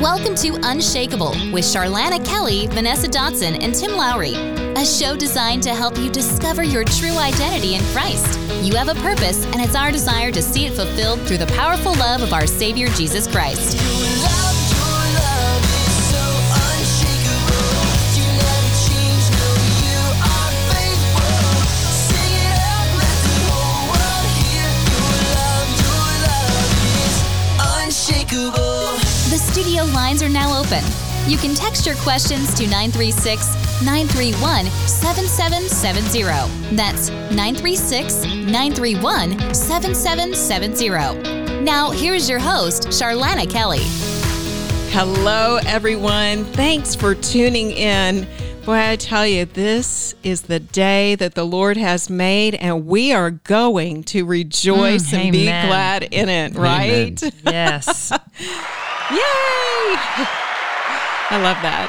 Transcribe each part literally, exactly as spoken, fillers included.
Welcome to Unshakable with Charlana Kelly, Vanessa Dotson, and Tim Lowry, a show designed to help you discover your true identity in Christ. You have a purpose, and it's our desire to see it fulfilled through the powerful love of our Savior, Jesus Christ. Studio lines are now open. You can text your questions to nine three six, nine three one, seven seven seven zero. That's nine three six, nine three one, seven seven seven zero. Now, here's your host, Charlana Kelly. Hello, everyone. Thanks for tuning in. Boy, I tell you, this is the day that the Lord has made, and we are going to rejoice mm, and amen. be glad in it, right? Amen. Yes. Yay! I love that.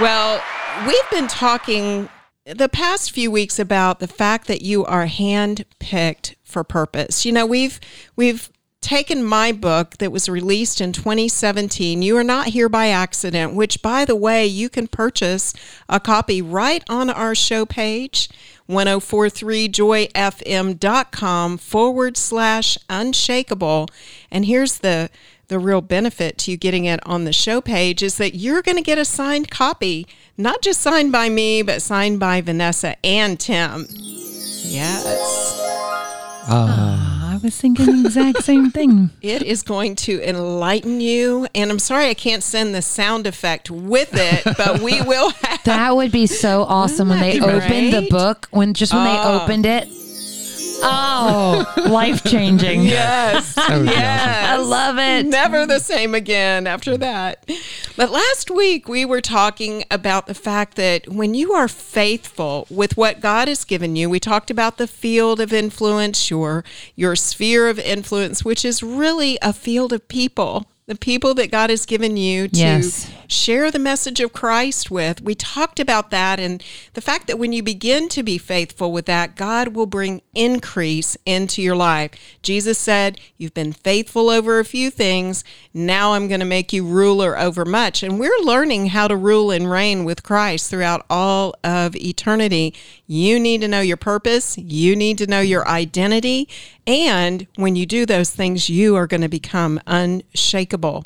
Well, we've been talking the past few weeks about the fact that you are handpicked for purpose. You know, we've we've taken my book that was released in twenty seventeen, You Are Not Here by Accident, which, by the way, you can purchase a copy right on our show page, ten forty-three joy f m dot com forward slash unshakable. And here's the The real benefit to you getting it on the show page is that you're going to get a signed copy, not just signed by me, but signed by Vanessa and Tim. Yes. Uh, I was thinking the exact same thing. It is going to enlighten you. And I'm sorry I can't send the sound effect with it, but we will have. That would be so awesome when they right? opened the book, when just when uh, they opened it. Oh, life-changing. Yes. yes. I love it. Never the same again after that. But last week, we were talking about the fact that when you are faithful with what God has given you, we talked about the field of influence, your, your sphere of influence, which is really a field of people. The people that God has given you to yes. share the message of Christ with. We talked about that and the fact that when you begin to be faithful with that, God will bring increase into your life. Jesus said, you've been faithful over a few things. Now I'm going to make you ruler over much. And we're learning how to rule and reign with Christ throughout all of eternity. You need to know your purpose. You need to know your identity. And when you do those things, you are going to become unshakable.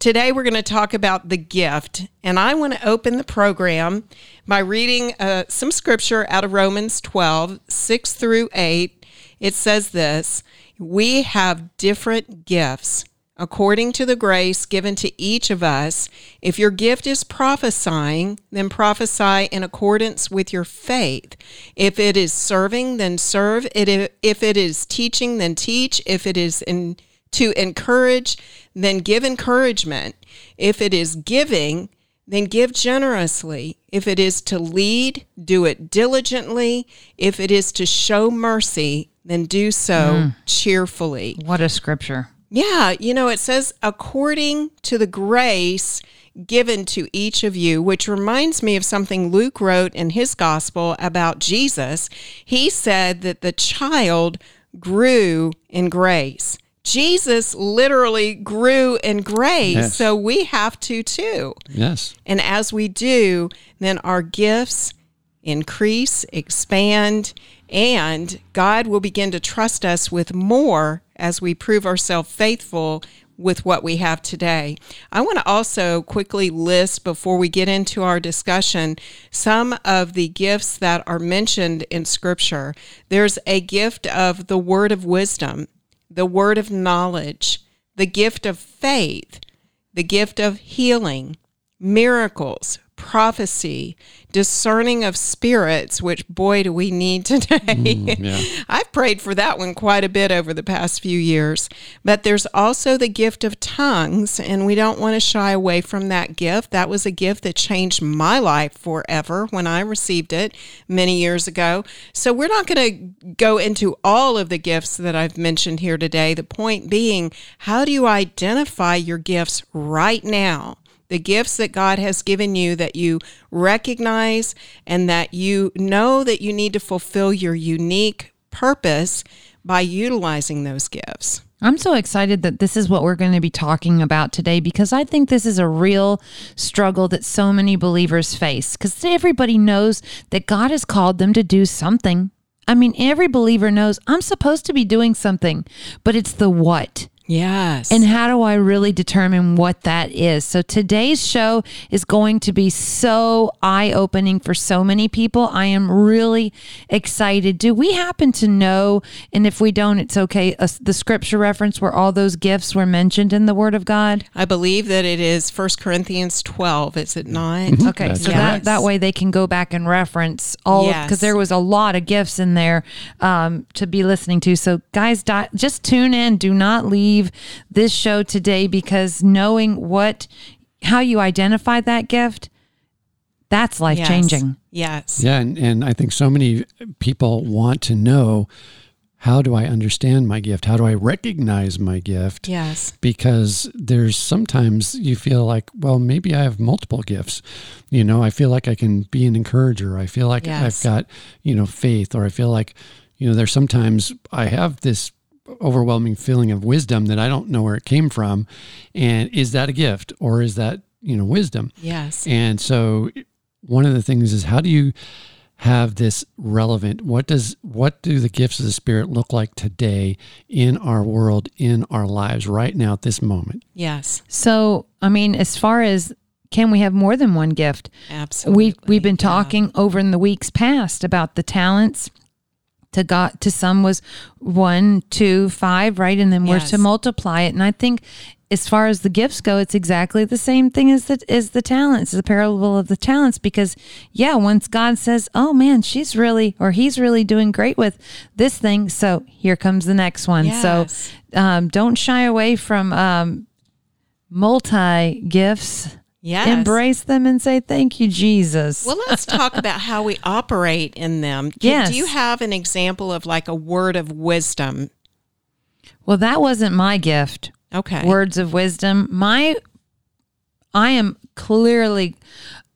Today, we're going to talk about the gift, and I want to open the program by reading uh, some scripture out of Romans twelve, six through eight. It says this, we have different gifts according to the grace given to each of us. If your gift is prophesying, then prophesy in accordance with your faith. If it is serving, then serve. If it is teaching, then teach. If it is in to encourage, then give encouragement. If it is giving, then give generously. If it is to lead, do it diligently. If it is to show mercy, then do so mm. cheerfully. What a scripture. Yeah, you know, it says, according to the grace given to each of you, which reminds me of something Luke wrote in his gospel about Jesus. He said that the child grew in grace. Jesus literally grew in grace, yes. so we have to too. Yes. And as we do, then our gifts increase, expand, and God will begin to trust us with more as we prove ourselves faithful with what we have today. I want to also quickly list, before we get into our discussion, some of the gifts that are mentioned in Scripture. There's a gift of the word of wisdom, the word of knowledge, the gift of faith, the gift of healing, miracles, prophecy, discerning of spirits, which, boy, do we need today. Mm, yeah. I've prayed for that one quite a bit over the past few years. But there's also the gift of tongues, and we don't want to shy away from that gift. That was a gift that changed my life forever when I received it many years ago. So we're not going to go into all of the gifts that I've mentioned here today. The point being, how do you identify your gifts right now? The gifts that God has given you that you recognize and that you know that you need to fulfill your unique purpose, by utilizing those gifts. I'm so excited that this is what we're going to be talking about today, because I think this is a real struggle that so many believers face, because everybody knows that God has called them to do something. I mean, every believer knows I'm supposed to be doing something, but it's the what. Yes. And how do I really determine what that is? So today's show is going to be so eye-opening for so many people. I am really excited. Do we happen to know, and if we don't, it's okay, uh, the scripture reference where all those gifts were mentioned in the Word of God? I believe that it is First Corinthians twelve, is it not? Mm-hmm. Okay, That's so that, that way they can go back and reference all, because yes. there was a lot of gifts in there um, to be listening to. So guys, di- just tune in. Do not leave this show today, because knowing what, how you identify that gift, that's life changing. Yes. yes. Yeah. And, and I think so many people want to know, how do I understand my gift? How do I recognize my gift? Yes. Because there's sometimes you feel like, well, maybe I have multiple gifts. You know, I feel like I can be an encourager. I feel like yes. I've got, you know, faith, or I feel like, you know, there's sometimes I have this overwhelming feeling of wisdom that I don't know where it came from. And is that a gift, or is that, you know, wisdom? Yes. And so one of the things is, how do you have this relevant? What does, what do the gifts of the Spirit look like today in our world, in our lives right now at this moment? Yes. So, I mean, as far as, can we have more than one gift? Absolutely. We, we've been talking yeah. over in the weeks past about the talents. To God, to some was one, two, five, right? And then yes. we're to multiply it. And I think as far as the gifts go, it's exactly the same thing as the, as the talents, the parable of the talents. Because yeah, once God says, oh man, she's really, or he's really doing great with this thing, so here comes the next one. Yes. So um, don't shy away from um, multi-gifts. Yes. Embrace them and say, thank you, Jesus. Well, let's talk about how we operate in them. Can, yes. Do you have an example of like a word of wisdom? Well, that wasn't my gift. Okay. Words of wisdom. My, I am clearly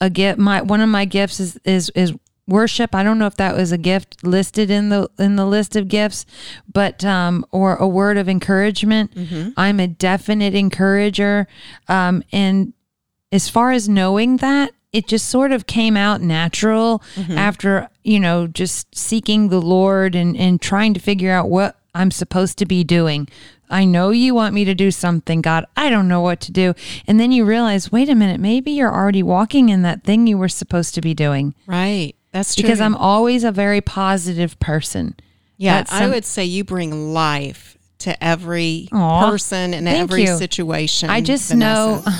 a gift. My, one of my gifts is, is, is worship. I don't know if that was a gift listed in the in the list of gifts, but um, or a word of encouragement. Mm-hmm. I'm a definite encourager. Um, and as far as knowing that, it just sort of came out natural mm-hmm. after, you know, just seeking the Lord and, and trying to figure out what I'm supposed to be doing. I know you want me to do something, God. I don't know what to do. And then you realize, wait a minute, maybe you're already walking in that thing you were supposed to be doing. Right. That's true. Because I'm always a very positive person. Yeah, some- I would say you bring life to every Aww, person and every you. situation. I just Vanessa. know...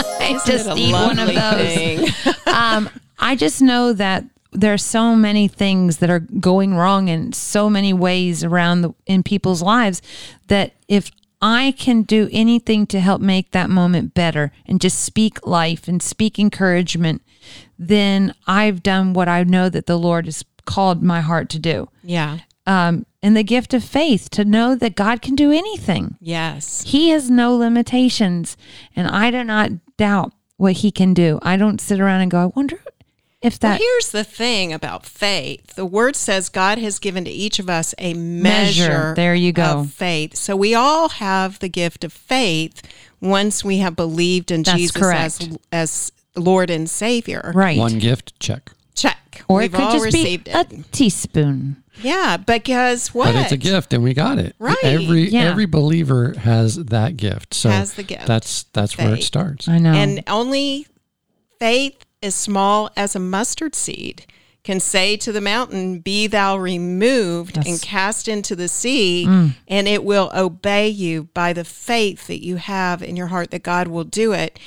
I just need one of those. um, I just know that there are so many things that are going wrong in so many ways around the, in people's lives, that if I can do anything to help make that moment better and just speak life and speak encouragement, then I've done what I know that the Lord has called my heart to do. Yeah. Um, and the gift of faith, to know that God can do anything. Yes. He has no limitations, and I do not doubt what he can do. I don't sit around and go, I wonder if that... Well, here's the thing about faith. The word says God has given to each of us a measure, measure. There you go. Of faith. So we all have the gift of faith once we have believed in That's Jesus correct. as as Lord and Savior. Right. One gift, check. Check. Or We've it could all just received be it. a teaspoon. Yeah, because what? But it's a gift, and we got it. Right. Every yeah. every believer has that gift. So has the gift. That's that's faith. Where it starts. I know. And only faith as small as a mustard seed can say to the mountain, "Be thou removed yes. and cast into the sea," mm. and it will obey you by the faith that you have in your heart that God will do it.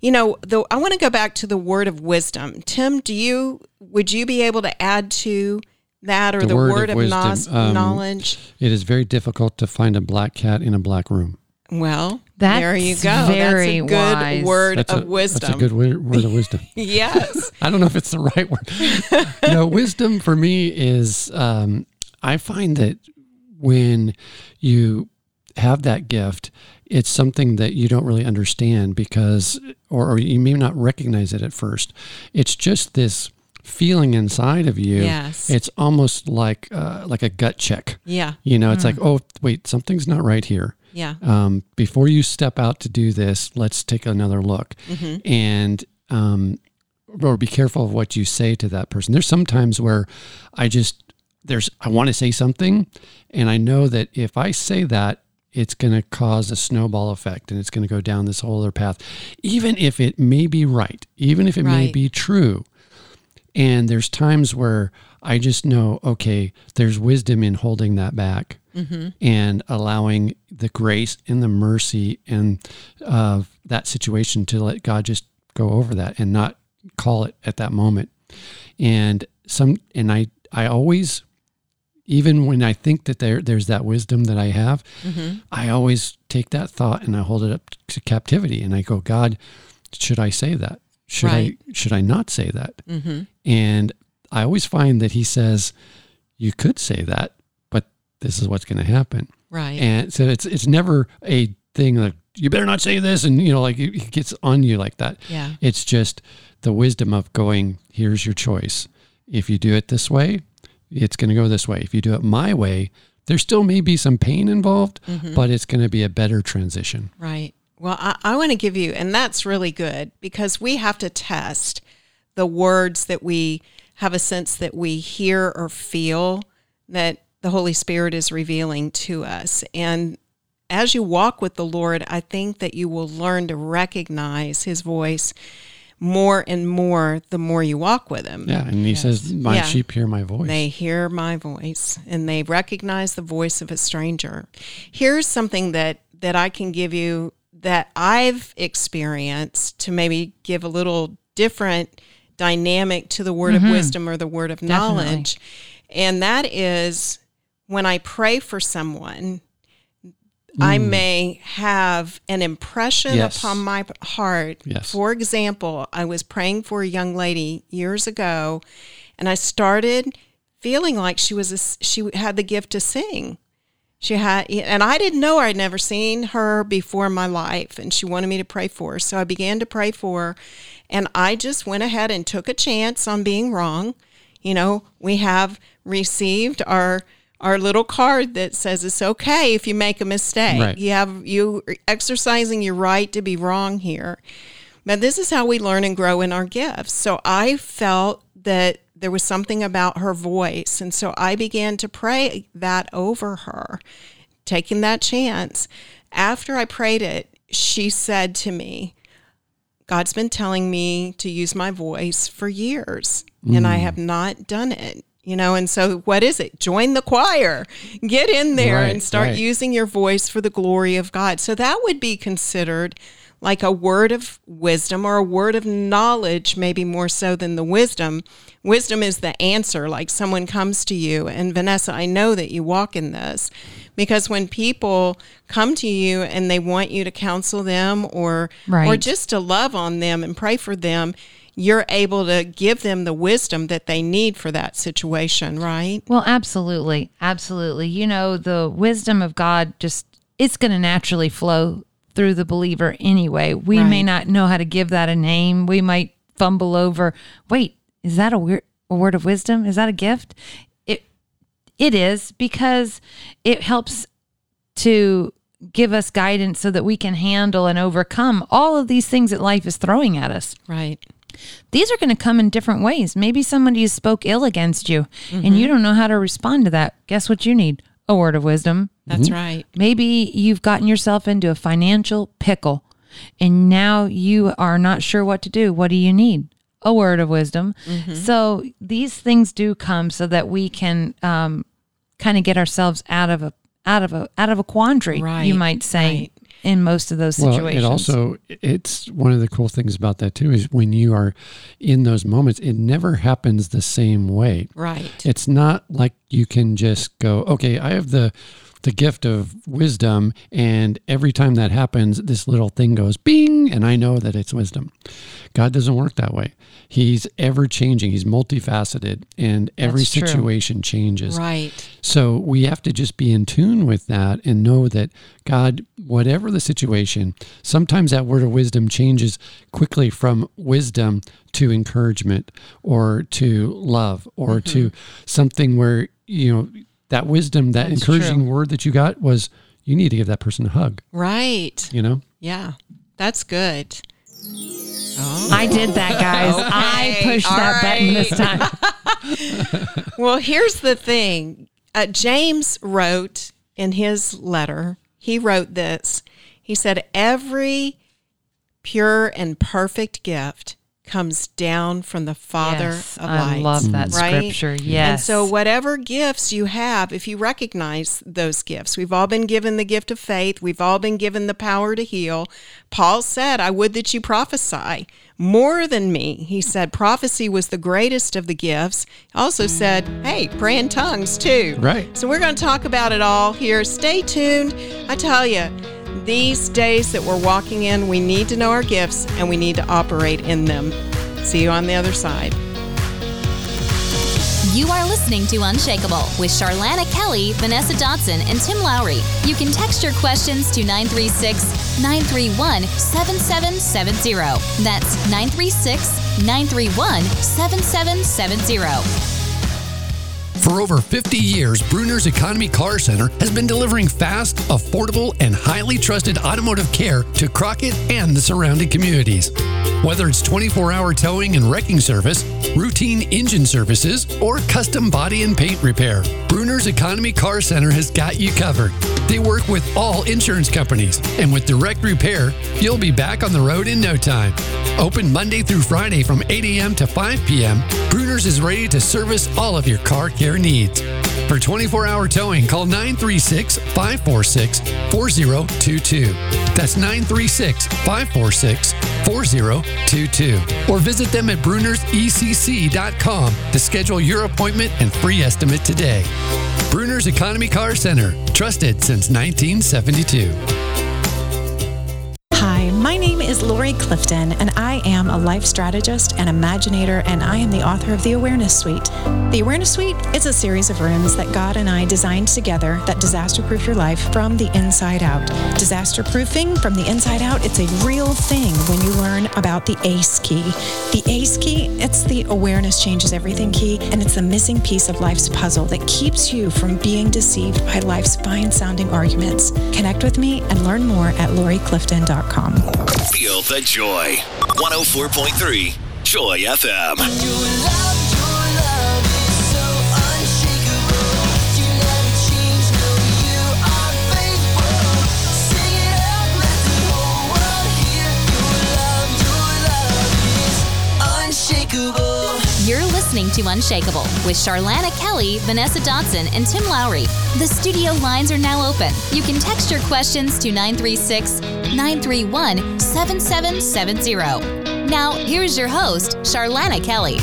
You know, though, I want to go back to the word of wisdom. Tim, do you would you be able to add to that, or the, the word, word of, of nos- um, knowledge? It is very difficult to find a black cat in a black room. Well, that's there you go. Very that's a good wise. word that's of a, wisdom. That's a good word, word of wisdom. Yes. I don't know if it's the right word. No, wisdom for me is, um, I find that when you have that gift, it's something that you don't really understand because, or, or you may not recognize it at first. It's just this feeling inside of you, yes. it's almost like uh, like a gut check. Yeah. You know, it's mm. like, oh, wait, something's not right here. Yeah. Um, before you step out to do this, let's take another look. Mm-hmm. And um, or be careful of what you say to that person. There's some times where I just, there's I want to say something, and I know that if I say that, it's going to cause a snowball effect, and it's going to go down this whole other path, even if it may be right, even if it right. may be true. And there's times where I just know, okay, there's wisdom in holding that back mm-hmm. and allowing the grace and the mercy and of uh, that situation to let God just go over that and not call it at that moment. And some, and I, I always, even when I think that there there's that wisdom that I have, mm-hmm. I always take that thought and I hold it up to captivity, and I go, God, should I say that? Should right. I should I not say that? Mm-hmm. And I always find that He says, you could say that, but this is what's going to happen. Right. And so it's it's never a thing like, you better not say this, and you know, like it gets on you like that. Yeah. It's just the wisdom of going, here's your choice. If you do it this way, it's going to go this way. If you do it my way, there still may be some pain involved, mm-hmm. but it's going to be a better transition. Right. Well, I, I want to give you, and that's really good, because we have to test the words that we have a sense that we hear or feel that the Holy Spirit is revealing to us. And as you walk with the Lord, I think that you will learn to recognize His voice more and more the more you walk with Him. Yeah, and He yes. says, my yeah. sheep hear my voice. They hear my voice, and they recognize the voice of a stranger. Here's something that, that I can give you that I've experienced to maybe give a little different dynamic to the word mm-hmm. of wisdom or the word of Definitely. Knowledge. And that is when I pray for someone, I may have an impression yes. upon my heart. Yes. For example, I was praying for a young lady years ago, and I started feeling like she was a, she had the gift to sing. She had, and I didn't know her. I'd never seen her before in my life, and she wanted me to pray for her. So I began to pray for her, and I just went ahead and took a chance on being wrong. You know, we have received our our little card that says it's okay if you make a mistake. Right. You have you exercising your right to be wrong here. But this is how we learn and grow in our gifts. So I felt that there was something about her voice, and so I began to pray that over her, taking that chance. After I prayed it, she said to me, God's been telling me to use my voice for years, mm. and I have not done it. You know, and so what is it? Join the choir. Get in there right, and start right. using your voice for the glory of God. So that would be considered like a word of wisdom or a word of knowledge, maybe more so than the wisdom. Wisdom is the answer, like someone comes to you. And Vanessa, I know that you walk in this, because when people come to you and they want you to counsel them or right. or just to love on them and pray for them, you're able to give them the wisdom that they need for that situation, right? Well, absolutely. Absolutely. You know, the wisdom of God just, it's going to naturally flow through the believer anyway. We right. may not know how to give that a name. We might fumble over, wait, is that a, weir- a word of wisdom? Is that a gift? It It is, because it helps to give us guidance so that we can handle and overcome all of these things that life is throwing at us. Right. These are going to come in different ways. Maybe somebody spoke ill against you, mm-hmm. and you don't know how to respond to that. Guess what you need? A word of wisdom. That's mm-hmm. right. Maybe you've gotten yourself into a financial pickle, and now you are not sure what to do. What do you need? A word of wisdom. Mm-hmm. So these things do come so that we can um, kind of get ourselves out of a out of a out of a quandary. Right. You might say. Right. In most of those situations. Well, it also, it's one of the cool things about that too, is when you are in those moments, it never happens the same way. Right. It's not like you can just go, okay, I have the the gift of wisdom, and every time that happens, this little thing goes bing, and I know that it's wisdom. God doesn't work that way. He's ever-changing. He's multifaceted, and every That's situation true. Changes. Right. So we have to just be in tune with that and know that God, whatever the situation, sometimes that word of wisdom changes quickly from wisdom to encouragement or to love or mm-hmm. to something where, you know, that wisdom, that That's encouraging true. Word that you got was, you need to give that person a hug. Right. You know? Yeah. That's good. Oh. I did that, guys. Okay. I pushed All that right. button this time. Well, here's the thing. Uh, James wrote in his letter, he wrote this. He said, every pure and perfect gift comes down from the Father yes, of lights. I love that right? scripture. Yes. And so whatever gifts you have, if you recognize those gifts, we've all been given the gift of faith. We've all been given the power to heal. Paul said, I would that you prophesy more than me. He said prophecy was the greatest of the gifts. Also said, hey, pray in tongues too. Right. So we're going to talk about it all here. Stay tuned. I tell you, these days that we're walking in, we need to know our gifts and we need to operate in them. See you on the other side. You are listening to Unshakable with Charlana Kelly, Vanessa Dotson, and Tim Lowry. You can text your questions to nine three six, nine three one, seven seven seven zero. That's nine three six, nine three one, seven seven seven zero. For over fifty years, Bruner's Economy Car Center has been delivering fast, affordable, and highly trusted automotive care to Crockett and the surrounding communities. Whether it's twenty-four hour towing and wrecking service, routine engine services, or custom body and paint repair, Bruner's Economy Car Center has got you covered. They work with all insurance companies, and with direct repair, you'll be back on the road in no time. Open Monday through Friday from eight a.m. to five p.m., Bruner's is ready to service all of your car care needs. For twenty-four hour towing, call nine three six, five four six, four zero two two. That's nine three six, five four six, four zero two two. Or visit them at bruners e c c dot com to schedule your appointment and free estimate today. Bruner's Economy Car Center, trusted since nineteen seventy-two. Hi, my name is Lori Clifton, and I am a life strategist and imaginator, and I am the author of The Awareness Suite. The Awareness Suite is a series of rooms that God and I designed together that disaster-proof your life from the inside out. Disaster-proofing from the inside out, it's a real thing when you learn about the ACE Key. The ACE Key, it's the Awareness Changes Everything Key, and it's the missing piece of life's puzzle that keeps you from being deceived by life's fine-sounding arguments. Connect with me and learn more at Lori Clifton dot com. Feel the joy. one oh four point three Joy F M. Your love, your love is so unshakable. You never change, no, you are faithful. Sing it up, let the whole world hear. Your love, your love is unshakable. You're listening to Unshakable with Charlana Kelly, Vanessa Dotson, and Tim Lowry. The studio lines are now open. You can text your questions to nine three six, nine three one, seven seven seven zero. Now, here's your host, Charlana Kelly.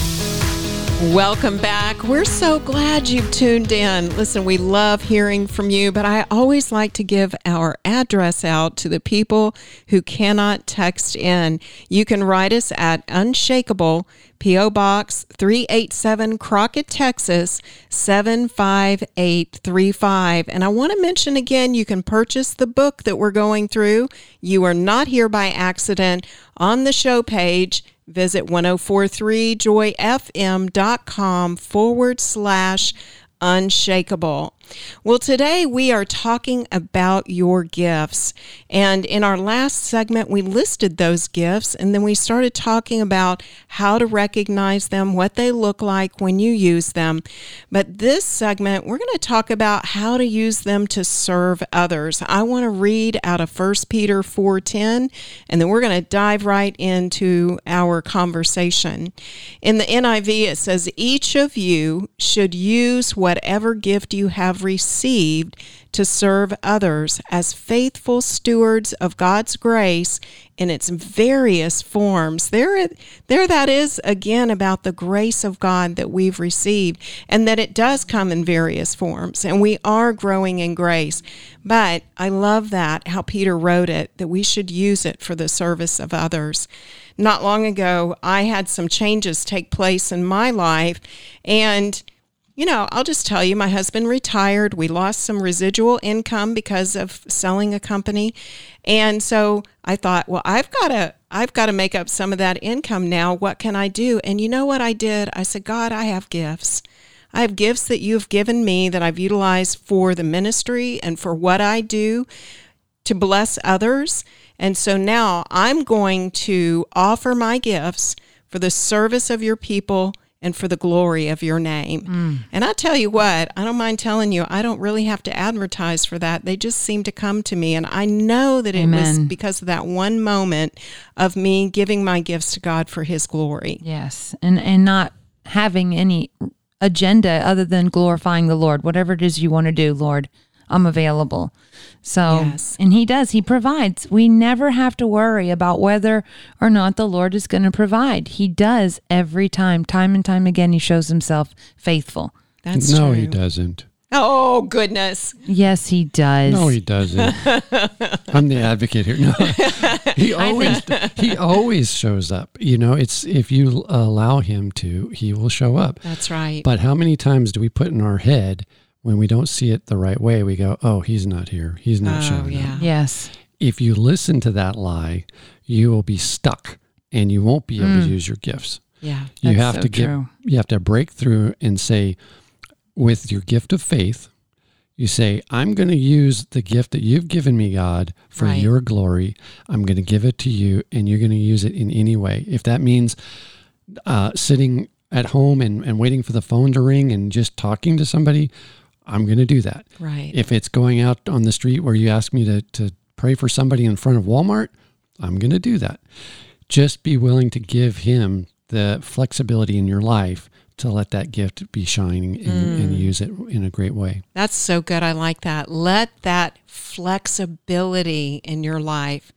Welcome back. We're so glad you've tuned in. Listen, we love hearing from you, but I always like to give our address out to the people who cannot text in. You can write us at Unshakable, P O. Box three eighty-seven, Crockett, Texas, seven five eight three five. And I want to mention again, you can purchase the book that we're going through, You Are Not Here by Accident, on the show page. Visit ten forty-three joy f m dot com forward slash unshakable. Well, today we are talking about your gifts. And in our last segment, we listed those gifts, and then we started talking about how to recognize them, what they look like when you use them. But this segment, we're going to talk about how to use them to serve others. I want to read out of First Peter four ten, and then we're going to dive right into our conversation. In the N I V, it says, each of you should use whatever gift you have have received to serve others as faithful stewards of God's grace in its various forms. There, there that is again about the grace of God that we've received, and that it does come in various forms, and we are growing in grace. But I love that, how Peter wrote it, that we should use it for the service of others. Not long ago, I had some changes take place in my life, and you know, I'll just tell you, my husband retired. We lost some residual income because of selling a company. And so I thought, well, I've got to I've got to make up some of that income now. What can I do? And you know what I did? I said, God, I have gifts. I have gifts that you've given me that I've utilized for the ministry and for what I do to bless others. And so now I'm going to offer my gifts for the service of your people and for the glory of your name. Mm. And I tell you what, I don't mind telling you, I don't really have to advertise for that. They just seem to come to me. And I know that it Amen. was because of that one moment of me giving my gifts to God for his glory. Yes, and and not having any agenda other than glorifying the Lord. Whatever it is you want to do, Lord, I'm available. So, yes. And he does, he provides. We never have to worry about whether or not the Lord is going to provide. He does every time, time and time again, he shows himself faithful. That's no, true. No, he doesn't. Oh, goodness. Yes, he does. No, he doesn't. I'm the advocate here. No, he always he always shows up. You know, it's if you allow him to, he will show up. That's right. But how many times do we put in our head, when we don't see it the right way, we go, oh, he's not here. He's not oh, showing yeah. up. Yes. If you listen to that lie, you will be stuck and you won't be able mm. to use your gifts. Yeah, that's you have so to get, true. You have to break through and say, with your gift of faith, you say, I'm going to use the gift that you've given me, God, for right. your glory. I'm going to give it to you, and you're going to use it in any way. If that means uh, sitting at home and, and waiting for the phone to ring and just talking to somebody, I'm going to do that. Right. If it's going out on the street where you ask me to, to pray for somebody in front of Walmart, I'm going to do that. Just be willing to give him the flexibility in your life to let that gift be shining and, mm. and use it in a great way. That's so good. I like that. Let that flexibility in your life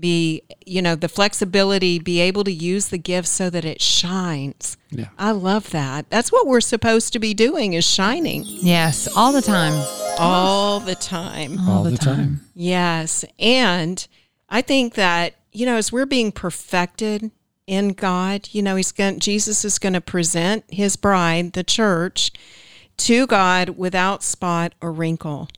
be, you know, the flexibility, be able to use the gift so that it shines. Yeah. I love that. That's what we're supposed to be doing, is shining. Yes, all the time. All the time. All, all the, the time. time. Yes. And I think that, you know, as we're being perfected in God, you know, he's going, Jesus is going to present his bride, the church, to God without spot or wrinkle.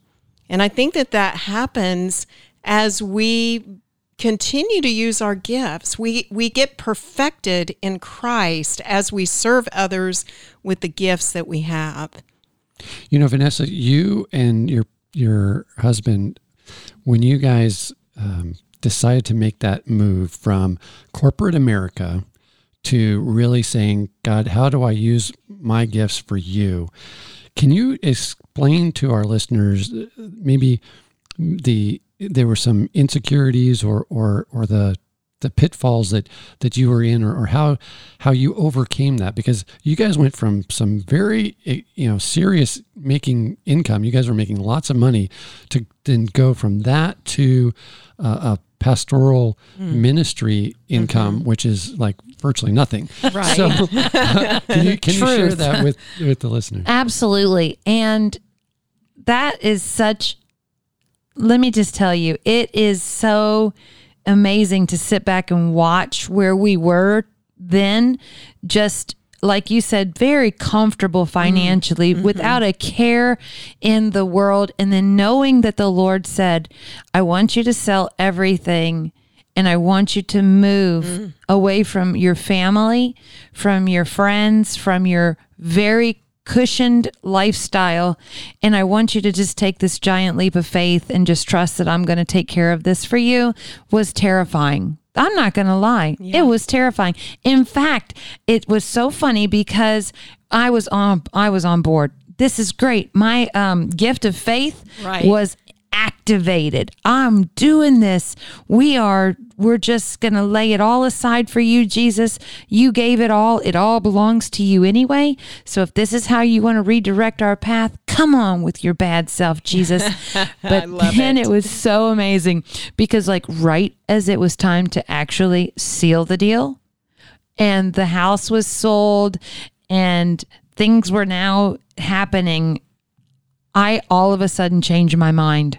And I think that that happens as we continue to use our gifts. We we get perfected in Christ as we serve others with the gifts that we have. You know, Vanessa, you and your your husband, when you guys um, decided to make that move from corporate America to really saying, God, how do I use my gifts for you? Can you explain to our listeners maybe the there were some insecurities or, or, or the the pitfalls that, that you were in, or, or how how you overcame that? Because you guys went from some very, you know, serious making income, you guys were making lots of money, to then go from that to uh, a pastoral mm. ministry income, mm-hmm. which is like virtually nothing. Right. So uh, can you, can you share that with, with the listeners? Absolutely. And that is such... Let me just tell you, it is so amazing to sit back and watch where we were then, just like you said, very comfortable financially, mm-hmm. without a care in the world. And then knowing that the Lord said, I want you to sell everything, and I want you to move mm-hmm. away from your family, from your friends, from your very cushioned lifestyle, and I want you to just take this giant leap of faith and just trust that I'm going to take care of this for you, was terrifying. I'm not going to lie. Yeah. It was terrifying. In fact, it was so funny because I was on I was on board. This is great. My um, gift of faith right. was activated. I'm doing this. We are, we're just going to lay it all aside for you, Jesus. You gave it all. It all belongs to you anyway. So if this is how you want to redirect our path, come on with your bad self, Jesus. But then it. it was so amazing because like right as it was time to actually seal the deal and the house was sold and things were now happening, I all of a sudden changed my mind.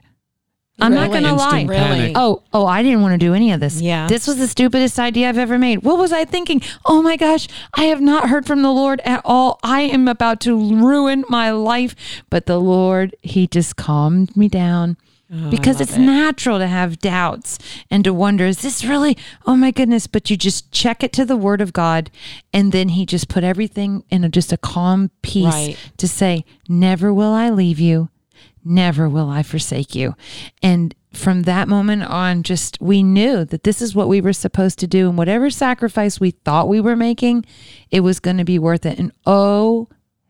I'm really? not going to lie. Really? Oh, oh, I didn't want to do any of this. Yeah. This was the stupidest idea I've ever made. What was I thinking? Oh my gosh, I have not heard from the Lord at all. I am about to ruin my life. But the Lord, he just calmed me down oh, because it's it. natural to have doubts and to wonder, is this really, oh my goodness, but you just check it to the word of God. And then he just put everything in a, just a calm peace right. to say, never will I leave you. Never will I forsake you. And from that moment on, just we knew that this is what we were supposed to do. And whatever sacrifice we thought we were making, it was going to be worth it. And oh,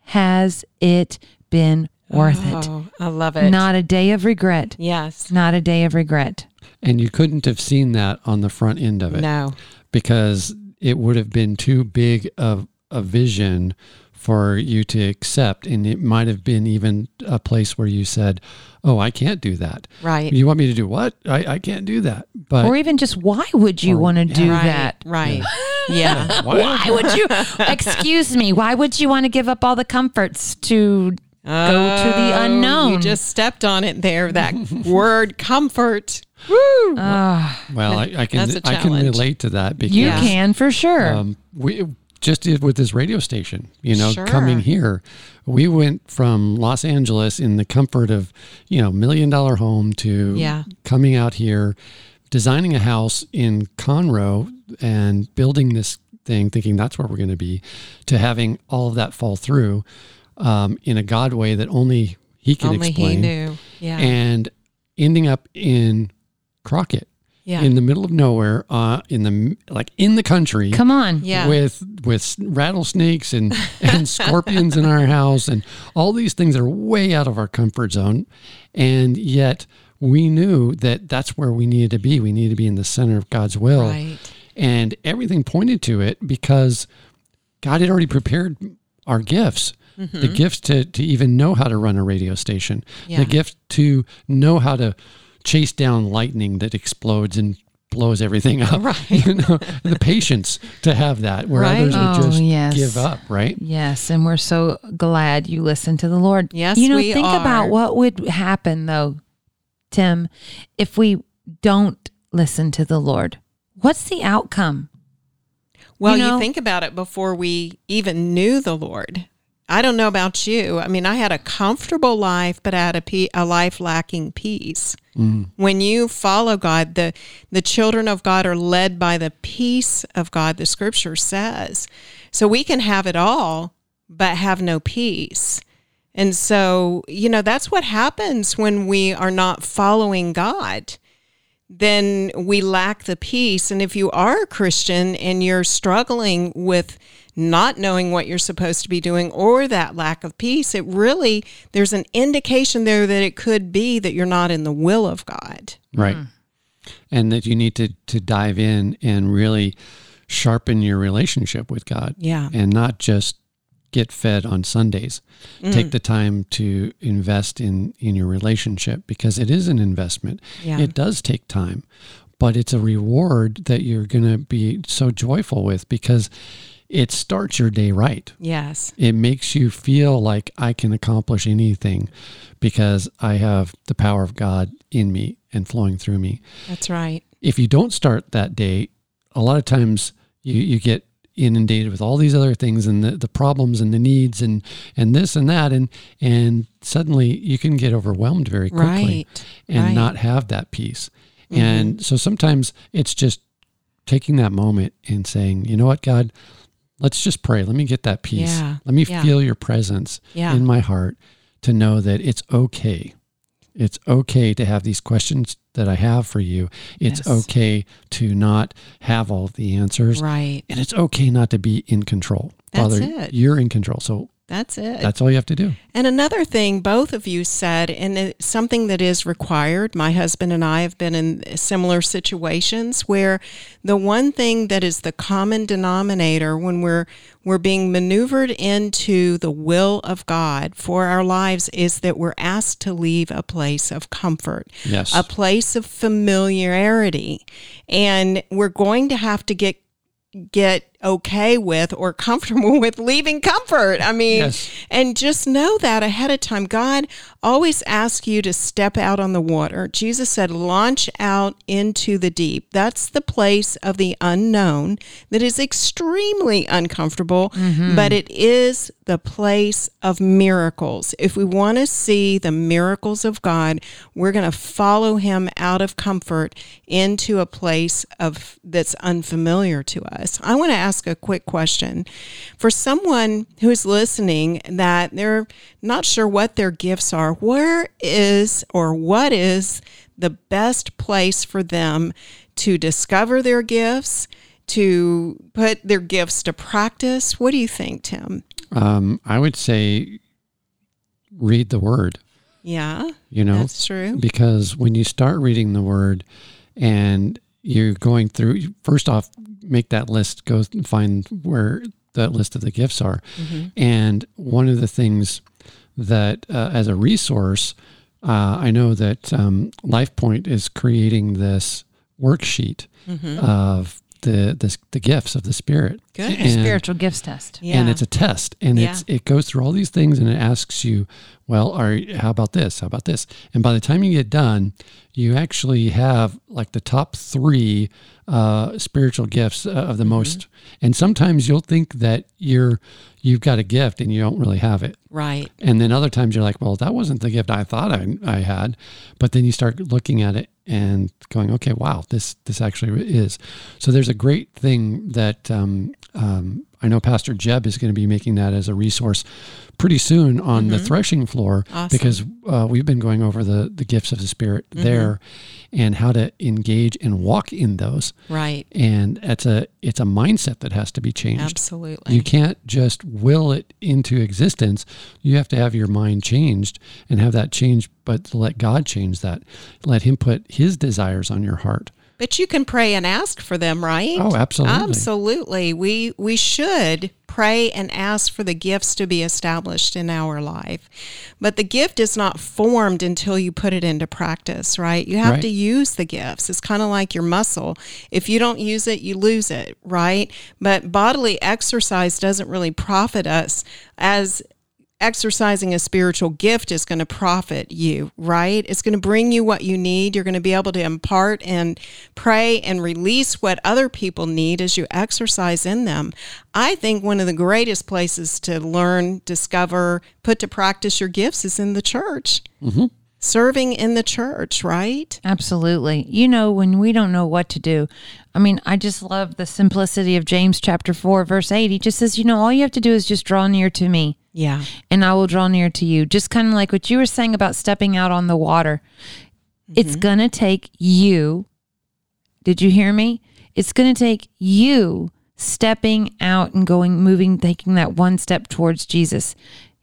has it been worth oh, it? I love it. Not a day of regret. Yes. Not a day of regret. And you couldn't have seen that on the front end of it. No. Because it would have been too big of a vision for you to accept. And it might have been even a place where you said, oh, I can't do that. Right. You want me to do what? I, I can't do that. But Or even just, why would you want to do right, that? Right. Yeah. yeah. Why? why would you? Excuse me. Why would you want to give up all the comforts to oh, go to the unknown? You just stepped on it there, that word comfort. Woo! Uh, well, I, I can I can relate to that. Because You can, for sure. Um, we Just did with this radio station, you know, sure. coming here. We went from Los Angeles in the comfort of, you know, million dollar home to yeah. coming out here, designing a house in Conroe and building this thing, thinking that's where we're going to be, to having all of that fall through um, in a God way that only he can only explain. Only he knew. Yeah. And ending up in Crockett. Yeah. In the middle of nowhere, uh, in the like in the country. Come on, yeah. With with rattlesnakes and, and scorpions in our house, and all these things are way out of our comfort zone, and yet we knew that that's where we needed to be. We needed to be in the center of God's will, right. and everything pointed to it because God had already prepared our gifts. Mm-hmm. The gifts to to even know how to run a radio station. Yeah. The gift to know how to chase down lightning that explodes and blows everything up. Right. You know, the patience to have that where right? others would oh, just yes. give up, right? Yes, and we're so glad you listened to the Lord. Yes, you know, we think are. about what would happen though, Tim, if we don't listen to the Lord. What's the outcome? Well, you know, you think about it before we even knew the Lord. I don't know about you. I mean, I had a comfortable life, but I had a, pe- a life lacking peace. Mm. When you follow God, the, the children of God are led by the peace of God, the scripture says. So we can have it all, but have no peace. And so, you know, that's what happens when we are not following God. Then we lack the peace. And if you are a Christian and you're struggling with not knowing what you're supposed to be doing or that lack of peace, it really, there's an indication there that it could be that you're not in the will of God. Right. Mm. And that you need to, to dive in and really sharpen your relationship with God. Yeah. And not just get fed on Sundays. Mm. Take the time to invest in, in your relationship because it is an investment. Yeah. It does take time, but it's a reward that you're going to be so joyful with because it starts your day right. Yes. It makes you feel like I can accomplish anything because I have the power of God in me and flowing through me. That's right. If you don't start that day, a lot of times you, you get inundated with all these other things and the, the problems and the needs and, and this and that. And, and suddenly you can get overwhelmed very quickly right. and right. not have that peace. Mm-hmm. And so sometimes it's just taking that moment and saying, you know what, God, let's just pray. Let me get that peace. Yeah, Let me yeah. feel your presence yeah. in my heart to know that it's okay. It's okay to have these questions that I have for you. It's yes. okay to not have all the answers. Right. And it's okay not to be in control. That's Father, it. You're in control. So That's it. That's all you have to do. And another thing both of you said, and it's something that is required, my husband and I have been in similar situations where the one thing that is the common denominator when we're we're being maneuvered into the will of God for our lives is that we're asked to leave a place of comfort, yes, a place of familiarity. And we're going to have to get get okay with or comfortable with leaving comfort. I mean, yes. And just know that ahead of time. God always asks you to step out on the water. Jesus said, launch out into the deep. That's the place of the unknown that is extremely uncomfortable, mm-hmm. but it is the place of miracles. If we want to see the miracles of God, we're going to follow him out of comfort into a place of that's unfamiliar to us. I want to ask a quick question for someone who's listening that they're not sure what their gifts are. Where is or what is the best place for them to discover their gifts, to put their gifts to practice? What do you think, Tim? Um, I would say read the Word. Yeah, you know, that's true. Because when you start reading the Word and you're going through, first off, make that list, go find where that list of the gifts are. Mm-hmm. And one of the things that uh, as a resource, uh, I know that um, LifePoint is creating this worksheet mm-hmm. of the, the the gifts of the Spirit. Good. And, spiritual gifts test. Yeah. And it's a test. And yeah. it's it goes through all these things and it asks you, well, are how about this? How about this? And by the time you get done, you actually have like the top three uh, spiritual gifts uh, of the mm-hmm. most. And sometimes you'll think that you're, you've got a gift and you don't really have it. Right. And then other times you're like, well, that wasn't the gift I thought I, I had. But then you start looking at it and going, okay, wow, this, this actually is. So there's a great thing that um, um, I know Pastor Jeb is going to be making that as a resource pretty soon on mm-hmm. the Threshing Floor, awesome. because uh, we've been going over the, the gifts of the Spirit mm-hmm. there and how to engage and walk in those. Right. And it's a, it's a mindset that has to be changed. Absolutely. You can't just will it into existence. You have to have your mind changed and have that changed, but let God change that. Let him put his desires on your heart. But you can pray and ask for them, right? Oh, absolutely. Absolutely. We we should pray and ask for the gifts to be established in our life. But the gift is not formed until you put it into practice, right? You have right. to use the gifts. It's kind of like your muscle. If you don't use it, you lose it, right? But bodily exercise doesn't really profit us as exercising a spiritual gift is going to profit you, right? It's going to bring you what you need. You're going to be able to impart and pray and release what other people need as you exercise in them. I think one of the greatest places to learn, discover, put to practice your gifts is in the church. Mm-hmm. Serving in the church, right? Absolutely. You know, when we don't know what to do, I mean, I just love the simplicity of James chapter four, verse eight. He just says, you know, all you have to do is just draw near to me. Yeah. And I will draw near to you. Just kind of like what you were saying about stepping out on the water. Mm-hmm. It's going to take you. Did you hear me? It's going to take you stepping out and going, moving, taking that one step towards Jesus.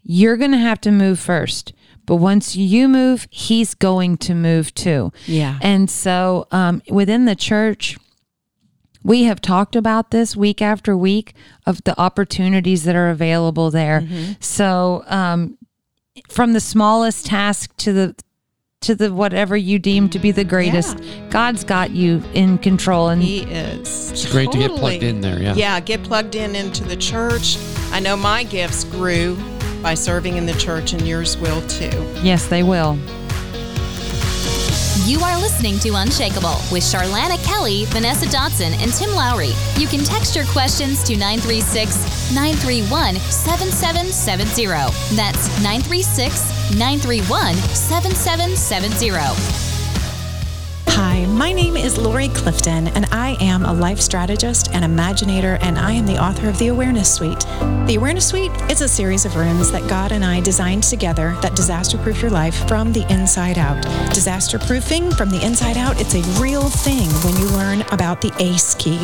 You're going to have to move first. But once you move, he's going to move too. Yeah. And so um, within the church, we have talked about this week after week of the opportunities that are available there. Mm-hmm. So um, from the smallest task to the to the whatever you deem to be the greatest, yeah. God's got you in control. And he is. It's totally. Great to get plugged in there. Yeah. Yeah. Get plugged in into the church. I know my gifts grew by serving in the church, and yours will too. Yes, they will. You are listening to Unshakable with Charlana Kelly, Vanessa Dotson, and Tim Lowry. You can text your questions to nine three six, nine three one, seven seven seven zero. That's nine three six, nine three one, seven seven seven zero. Hi, my name is Lori Clifton, and I am a life strategist and imaginator, and I am the author of The Awareness Suite. The Awareness Suite is a series of rooms that God and I designed together that disaster-proof your life from the inside out. Disaster-proofing from the inside out, it's a real thing when you learn about the ACE Key.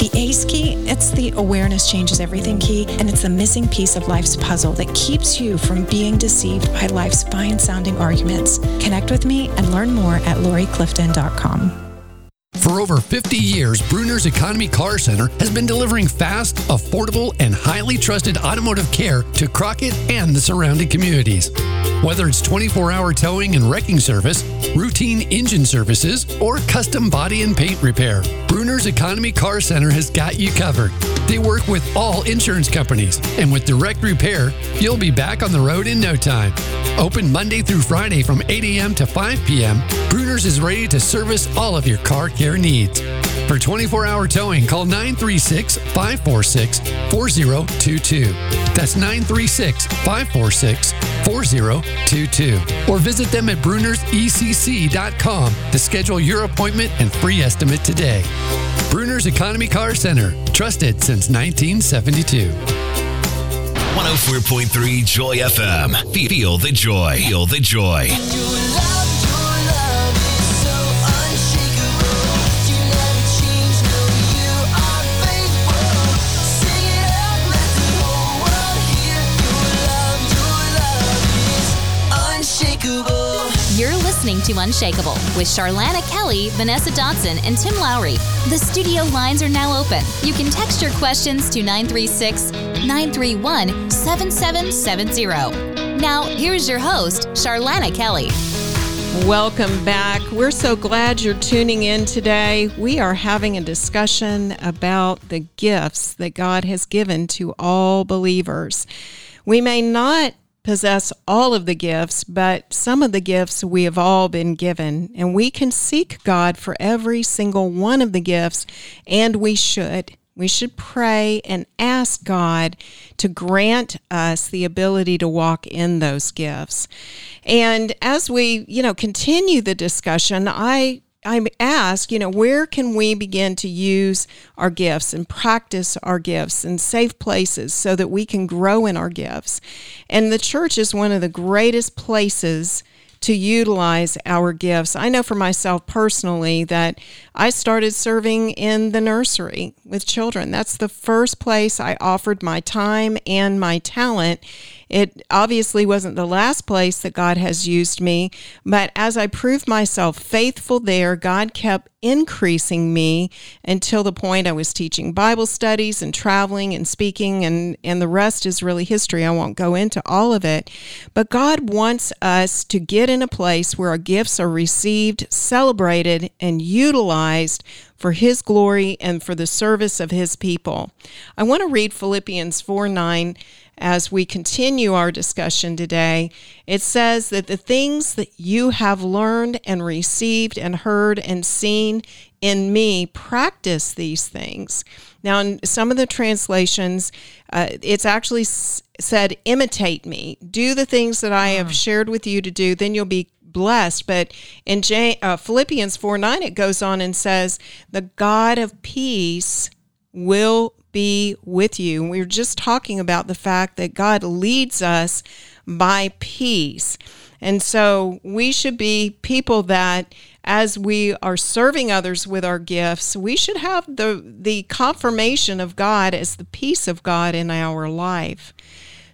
The ACE Key, it's the Awareness Changes Everything Key, and it's the missing piece of life's puzzle that keeps you from being deceived by life's fine-sounding arguments. Connect with me and learn more at Lori Clifton dot com. For over fifty years, Bruner's Economy Car Center has been delivering fast, affordable, and highly trusted automotive care to Crockett and the surrounding communities. Whether it's twenty-four hour towing and wrecking service, routine engine services, or custom body and paint repair, Bruner's Economy Car Center has got you covered. They work with all insurance companies, and with direct repair, you'll be back on the road in no time. Open Monday through Friday from eight a.m. to five p.m., Bruner's is ready to service all of your car care needs. For twenty-four hour towing, call nine three six, five four six, four zero two two. That's nine three six, five four six, four zero two two. Or visit them at bruners e c c dot com to schedule your appointment and free estimate today. Bruner's Economy Car Center, trusted since nineteen seventy-two. one oh four point three Joy F M. Feel the joy. Feel the joy. To Unshakable with Charlana Kelly, Vanessa Dotson, and Tim Lowry. The studio lines are now open. You can text your questions to nine three six, nine three one, seven seven seven zero. Now, here's your host, Charlana Kelly. Welcome back. We're so glad you're tuning in today. We are having a discussion about the gifts that God has given to all believers. We may not possess all of the gifts, but some of the gifts we have all been given, and we can seek God for every single one of the gifts, and we should. We should pray and ask God to grant us the ability to walk in those gifts. And as we, you know, continue the discussion, I I ask, you know, where can we begin to use our gifts and practice our gifts in safe places so that we can grow in our gifts? And the church is one of the greatest places to utilize our gifts. I know for myself personally that I started serving in the nursery with children. That's the first place I offered my time and my talent. It obviously wasn't the last place that God has used me, but as I proved myself faithful there, God kept increasing me until the point I was teaching Bible studies and traveling and speaking, and, and the rest is really history. I won't go into all of it, but God wants us to get in a place where our gifts are received, celebrated, and utilized for His glory and for the service of His people. I want to read Philippians four nine as we continue our discussion today. It says that the things that you have learned and received and heard and seen in me, practice these things. Now, in some of the translations, uh, it's actually s- said, imitate me. Do the things that I have shared with you to do, then you'll be blessed. But in J- uh, Philippians four nine, it goes on and says, the God of peace will be with you. And we were just talking about the fact that God leads us by peace. And so we should be people that, as we are serving others with our gifts, we should have the, the confirmation of God as the peace of God in our life.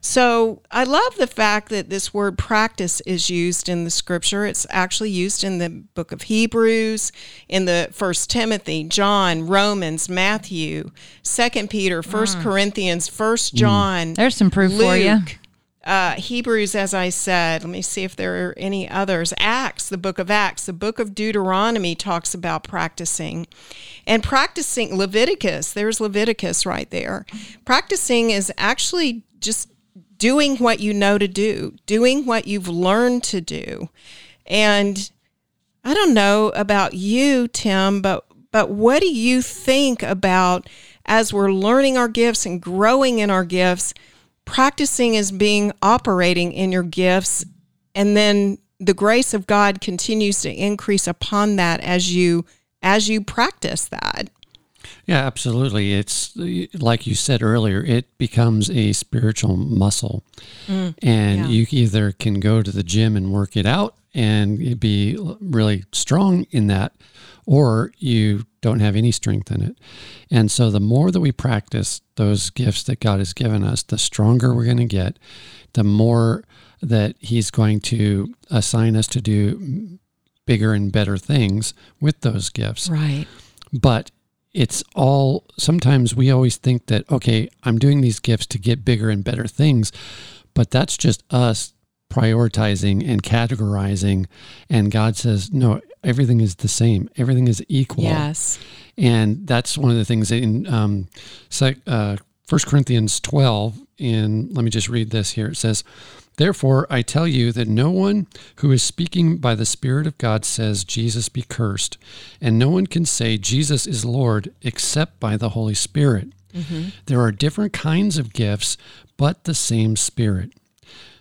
So I love the fact that this word practice is used in the scripture. It's actually used in the book of Hebrews, in the First Timothy, John, Romans, Matthew, Second Peter, First mm. Corinthians, First John. Mm. There's some proof Luke, for you. Uh, Hebrews, as I said, let me see if there are any others. Acts, the book of Acts, the book of Deuteronomy talks about practicing. And practicing, Leviticus, there's Leviticus right there. Practicing is actually just doing what you know to do, doing what you've learned to do. And I don't know about you, Tim, but but what do you think about, as we're learning our gifts and growing in our gifts, practicing is being operating in your gifts and then the grace of God continues to increase upon that as you as you practice that. Yeah, absolutely. It's like you said earlier, it becomes a spiritual muscle. Mm, and yeah. you either can go to the gym and work it out and be really strong in that, or you don't have any strength in it. And so the more that we practice those gifts that God has given us, the stronger we're going to get, the more that He's going to assign us to do bigger and better things with those gifts. Right. But it's all, sometimes we always think that, okay, I'm doing these gifts to get bigger and better things, but that's just us prioritizing and categorizing. And God says, no, everything is the same. Everything is equal. Yes. And that's one of the things in um, uh, First Corinthians twelve, and let me just read this here. It says, "Therefore, I tell you that no one who is speaking by the Spirit of God says, 'Jesus be cursed,' and no one can say, 'Jesus is Lord,' except by the Holy Spirit." Mm-hmm. There are different kinds of gifts, but the same Spirit.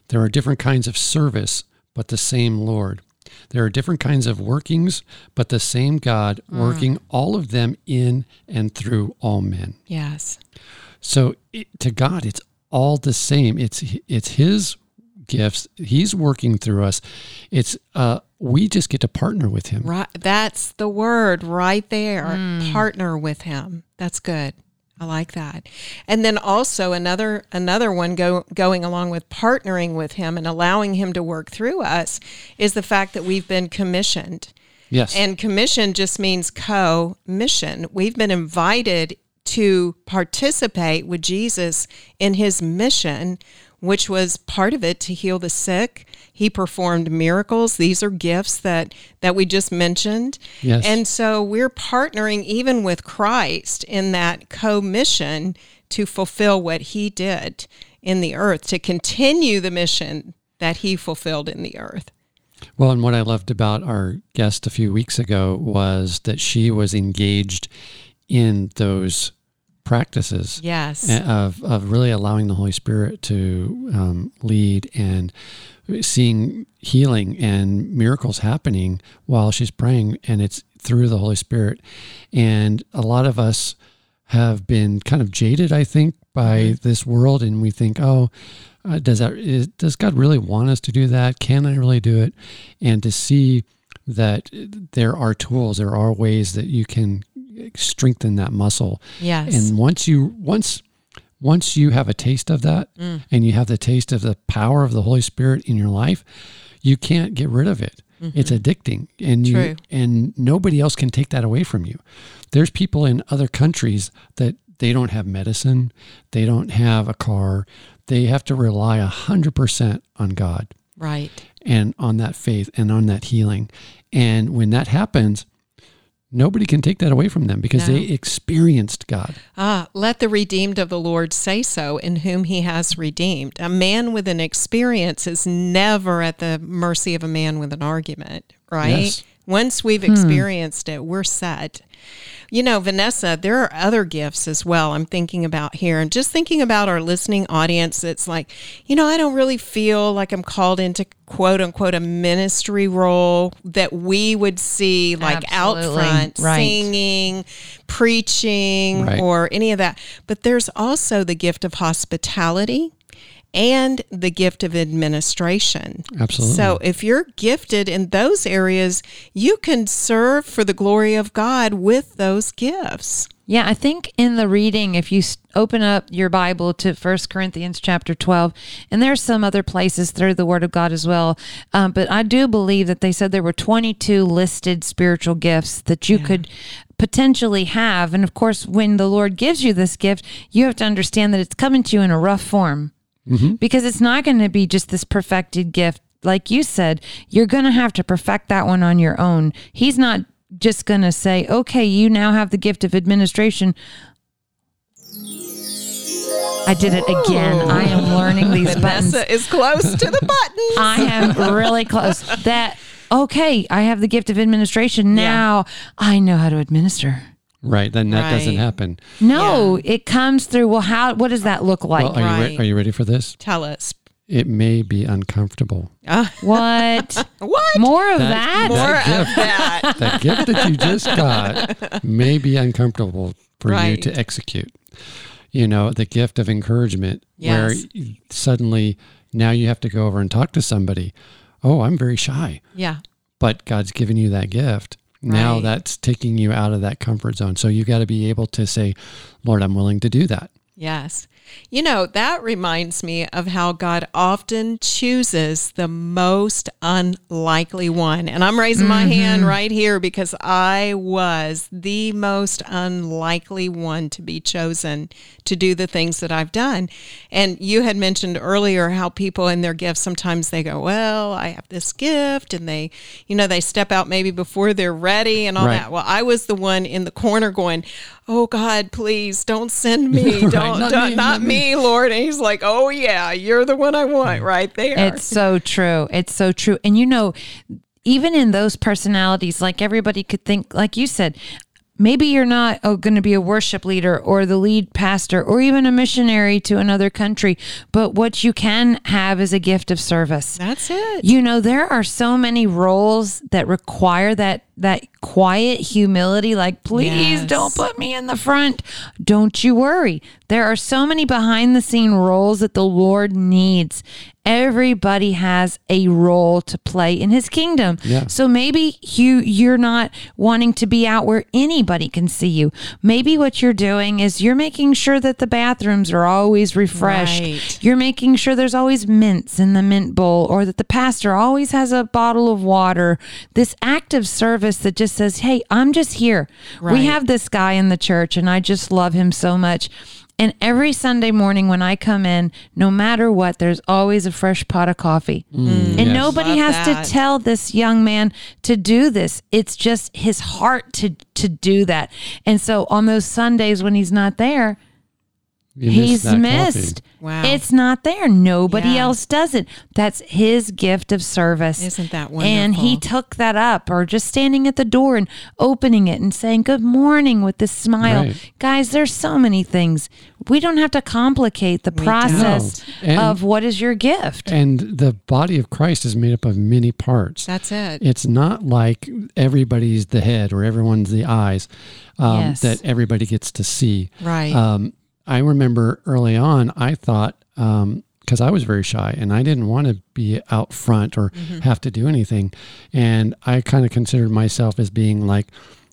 There are different kinds of service, but the same Lord. There are different kinds of workings, but the same God mm. working all of them in and through all men. Yes. So it, to God, it's all the same. It's it's His gifts. He's working through us. It's uh, we just get to partner with Him. Right. That's the word right there. Mm. Partner with Him. That's good. I like that. And then also another another one go, going along with partnering with Him and allowing Him to work through us is the fact that we've been commissioned. Yes. And commission just means co-mission. We've been invited to participate with Jesus in His mission, which was part of it to heal the sick. He performed miracles. These are gifts that, that we just mentioned. Yes. And so we're partnering even with Christ in that co-mission to fulfill what He did in the earth, to continue the mission that He fulfilled in the earth. Well, and what I loved about our guest a few weeks ago was that she was engaged in those practices, yes, of of really allowing the Holy Spirit to um, lead and seeing healing and miracles happening while she's praying, and it's through the Holy Spirit. And a lot of us have been kind of jaded, I think, by this world, and we think, oh, uh, does that is, does God really want us to do that? Can I really do it? And to see that there are tools, there are ways that you can strengthen that muscle. Yes. And once you once once you have a taste of that mm. and you have the taste of the power of the Holy Spirit in your life, you can't get rid of it. Mm-hmm. It's addicting. And True. you and nobody else can take that away from you. There's people in other countries that they don't have medicine, they don't have a car, they have to rely a hundred percent on God. Right. And on that faith and on that healing. And when that happens, nobody can take that away from them because no. they experienced God. Ah, let the redeemed of the Lord say so, in whom He has redeemed. A man with an experience is never at the mercy of a man with an argument, right? Yes. Once we've hmm. experienced it, we're set. You know, Vanessa, there are other gifts as well I'm thinking about here. And just thinking about our listening audience, it's like, you know, I don't really feel like I'm called into, quote unquote, a ministry role that we would see like Absolutely. out front, right. singing, preaching, right. or any of that. But there's also the gift of hospitality and the gift of administration. Absolutely. So if you're gifted in those areas, you can serve for the glory of God with those gifts. Yeah, I think in the reading, if you open up your Bible to First Corinthians chapter twelve, and there's some other places through the Word of God as well, um, but I do believe that they said there were twenty-two listed spiritual gifts that you yeah. could potentially have. And of course, when the Lord gives you this gift, you have to understand that it's coming to you in a rough form. Mm-hmm. Because it's not going to be just this perfected gift. Like you said, you're going to have to perfect that one on your own. He's not just going to say, okay, you now have the gift of administration. I did it again. I am learning these buttons. Vanessa is close to the buttons. I am really close. That, okay, I have the gift of administration. Now yeah. I know how to administer. Right, then that right. doesn't happen. No, yeah. it comes through, well, how? What does that look like? Well, are, right. you re- are you ready for this? Tell us. It may be uncomfortable. Uh, what? What? More of that? that? More that of gift, that. The gift that you just got may be uncomfortable for right. you to execute. You know, the gift of encouragement, yes. where suddenly now you have to go over and talk to somebody. Oh, I'm very shy. Yeah. But God's given you that gift. Right. Now that's taking you out of that comfort zone. So you got to be able to say, Lord, I'm willing to do that. Yes. You know, that reminds me of how God often chooses the most unlikely one. And I'm raising mm-hmm. my hand right here because I was the most unlikely one to be chosen to do the things that I've done. And you had mentioned earlier how people in their gifts, sometimes they go, well, I have this gift, and they, you know, they step out maybe before they're ready and all right. that. Well, I was the one in the corner going, oh God, please don't send me. Don't, right. not, don't, me, not, not me, me, Lord. And he's like, oh yeah, you're the one I want right there. It's so true. It's so true. And you know, even in those personalities, like everybody could think, like you said, maybe you're not oh, going to be a worship leader or the lead pastor or even a missionary to another country, but what you can have is a gift of service. That's it. You know, there are so many roles that require that that quiet humility, like, please yes. don't put me in the front. Don't you worry. There are so many behind the scene roles that the Lord needs. Everybody has a role to play in his kingdom. Yeah. So maybe you, you're not wanting to be out where anybody can see you. Maybe what you're doing is you're making sure that the bathrooms are always refreshed. Right. You're making sure there's always mints in the mint bowl, or that the pastor always has a bottle of water. This act of service that just says, hey, I'm just here. Right. We have this guy in the church and I just love him so much. And every Sunday morning when I come in, no matter what, there's always a fresh pot of coffee. Mm, and yes. nobody Love has that. To tell this young man to do this. It's just his heart to, to do that. And so on those Sundays when he's not there, you he's missed. missed. Wow. It's not there. Nobody yeah. else does it. That's his gift of service. Isn't that wonderful? And he took that up, or just standing at the door and opening it and saying good morning with this smile. Right. Guys, there's so many things. We don't have to complicate the we process and, of what is your gift. And the body of Christ is made up of many parts. That's it. It's not like everybody's the head or everyone's the eyes um, yes. that everybody gets to see. Right. Um, I remember early on, I thought, um, because I was very shy and I didn't want to be out front or mm-hmm. have to do anything. And I kind of considered myself as being like,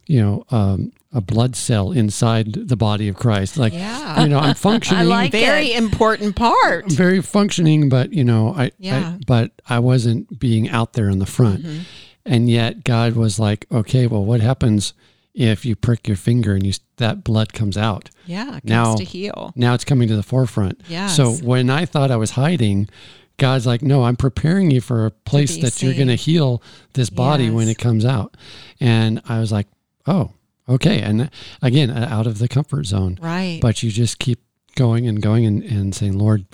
you know, um, a blood cell inside the body of Christ. Like, yeah. you know, I'm functioning. I like very it. important part. Very functioning, but, you know, I, yeah. I, but I wasn't being out there in the front. Mm-hmm. And yet God was like, okay, well, what happens if you prick your finger and you that blood comes out? Yeah, it now, comes to heal. Now it's coming to the forefront. Yes. So when I thought I was hiding, God's like, no, I'm preparing you for a place that seen. You're going to heal this body yes. when it comes out. And I was like, oh, okay. And again, out of the comfort zone. Right. But you just keep going and going and, and saying, Lord,